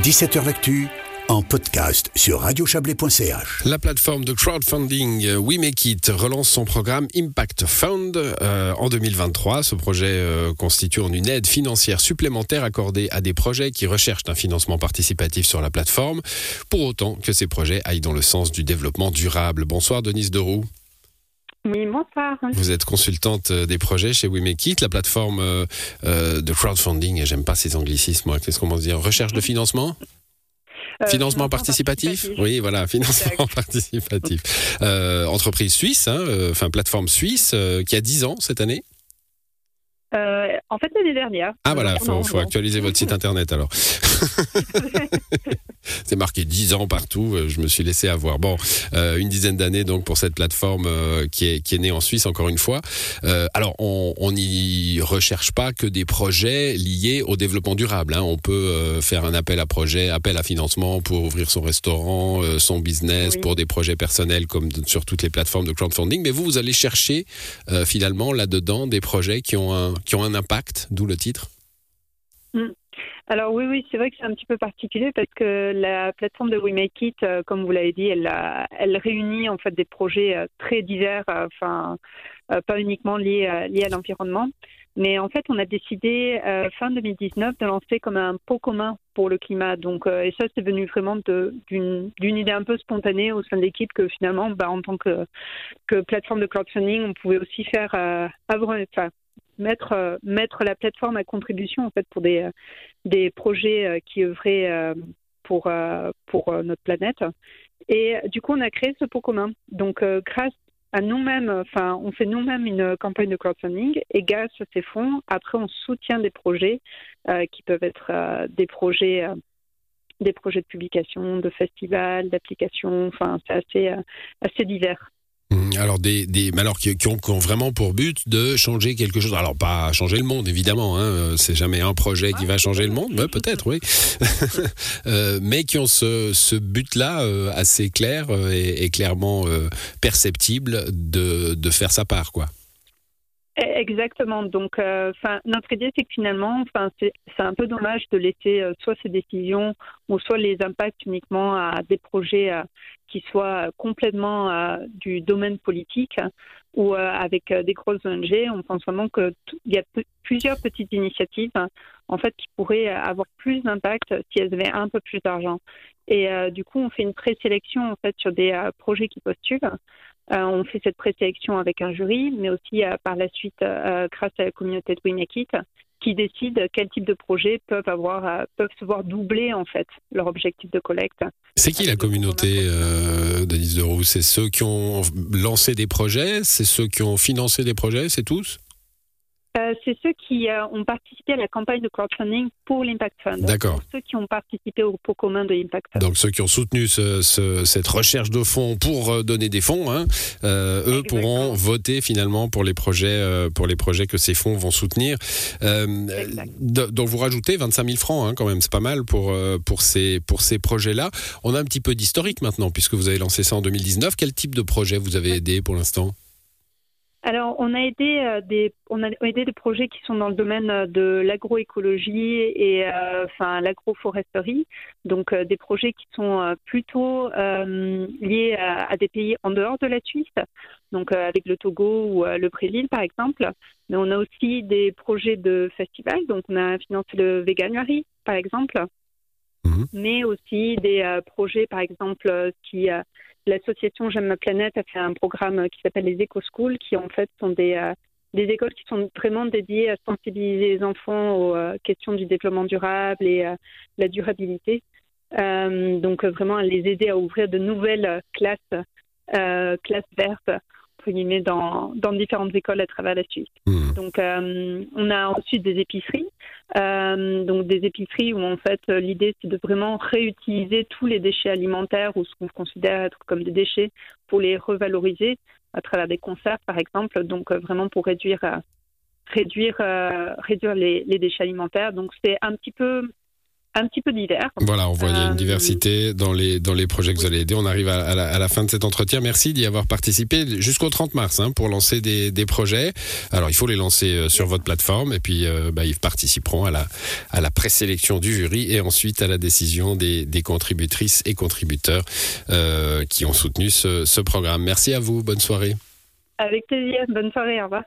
17h L'actu en podcast sur radiochablais.ch. La plateforme de crowdfunding Wemakeit relance son programme Impact Fund en 2023. Ce projet constitue une aide financière supplémentaire accordée à des projets qui recherchent un financement participatif sur la plateforme, pour autant que ces projets aillent dans le sens du développement durable. Bonsoir Denise Deroux. Oui, bonsoir. Vous êtes consultante des projets chez Wemakeit, la plateforme de crowdfunding, j'aime pas ces anglicismes, qu'est-ce qu'on va dire, recherche de financement ? Financement participatif. Oui, voilà, financement participatif. Entreprise suisse, plateforme suisse, qui a 10 ans cette année. L'année dernière. Ah voilà, faut actualiser votre site internet alors. C'est marqué 10 ans partout, je me suis laissé avoir. Bon, une dizaine d'années donc pour cette plateforme qui est née en Suisse, encore une fois. Alors, on n'y recherche pas que des projets liés au développement durable. On peut faire un appel à projet, appel à financement pour ouvrir son restaurant, son business, oui, pour des projets personnels comme sur toutes les plateformes de crowdfunding. Mais vous allez chercher finalement là-dedans des projets qui ont un impact, d'où le titre. Alors oui, c'est vrai que c'est un petit peu particulier parce que la plateforme de Wemakeit, comme vous l'avez dit, elle réunit en fait des projets très divers, pas uniquement liés à l'environnement. Mais en fait, on a décidé fin 2019 de lancer comme un pot commun pour le climat. Donc, et ça, c'est venu vraiment d'une idée un peu spontanée au sein de l'équipe que finalement, en tant que plateforme de crowdfunding, on pouvait aussi faire mettre la plateforme à contribution en fait pour des projets qui œuvraient pour notre planète, et du coup on a créé ce pot commun. Donc grâce à nous-mêmes, on fait nous-mêmes une campagne de crowdfunding, et grâce à ces fonds après on soutient des projets qui peuvent être des projets de publication, de festivals, d'applications, c'est assez divers. Alors, qui ont vraiment pour but de changer quelque chose. Alors, pas changer le monde, évidemment. C'est jamais un projet qui va changer le monde. Mais peut-être, oui. Mais qui ont ce but-là assez clair et clairement perceptible de faire sa part, quoi. Exactement. Donc, notre idée, c'est que finalement, c'est un peu dommage de laisser soit ces décisions ou soit les impacts uniquement à des projets qui soient complètement du domaine politique ou avec des grosses ONG. On pense vraiment qu'il y a plusieurs petites initiatives en fait qui pourraient avoir plus d'impact si elles avaient un peu plus d'argent. Et du coup, on fait une présélection en fait sur des projets qui postulent. On fait cette présélection avec un jury, mais aussi par la suite, grâce à la communauté de Wemakeit, qui décide quel type de projets peuvent se voir doubler en fait leur objectif de collecte. C'est qui la communauté, Denise Deroux ? C'est ceux qui ont lancé des projets ? C'est ceux qui ont financé des projets ? C'est tous ? C'est ceux qui ont participé à la campagne de crowdfunding pour l'Impact Fund. D'accord. Donc, ceux qui ont participé au pot commun de l'Impact Fund. Donc ceux qui ont soutenu cette recherche de fonds pour donner des fonds, eux Exactement. Pourront voter finalement pour les projets que ces fonds vont soutenir. Donc vous rajoutez 25 000 francs quand même, c'est pas mal pour ces projets-là. On a un petit peu d'historique maintenant puisque vous avez lancé ça en 2019. Quel type de projet vous avez aidé pour l'instant ? Alors, on a aidé des projets qui sont dans le domaine de l'agroécologie et l'agroforesterie, donc des projets qui sont plutôt liés à des pays en dehors de la Suisse, donc avec le Togo ou le Brésil par exemple. Mais on a aussi des projets de festivals, donc on a financé le Veganuary par exemple, mais aussi des projets par exemple qui... L'association J'aime ma planète a fait un programme qui s'appelle les Eco-Schools, qui en fait sont des écoles qui sont vraiment dédiées à sensibiliser les enfants aux questions du développement durable et la durabilité. Donc vraiment les aider à ouvrir de nouvelles classes vertes, entre guillemets, dans différentes écoles à travers la Suisse. Donc on a ensuite des épiceries. Donc des épiceries où en fait l'idée c'est de vraiment réutiliser tous les déchets alimentaires ou ce qu'on considère être comme des déchets pour les revaloriser à travers des conserves par exemple, donc vraiment pour réduire les déchets alimentaires. Donc c'est un petit peu un petit peu divers. Voilà, on voit il y a une diversité dans les projets que vous allez aider. On arrive à la fin de cet entretien. Merci d'y avoir participé jusqu'au 30 mars pour lancer des projets. Alors, il faut les lancer sur votre plateforme et puis ils participeront à la présélection du jury et ensuite à la décision des contributrices et contributeurs qui ont soutenu ce programme. Merci à vous. Bonne soirée. Avec plaisir. Bonne soirée. Au revoir.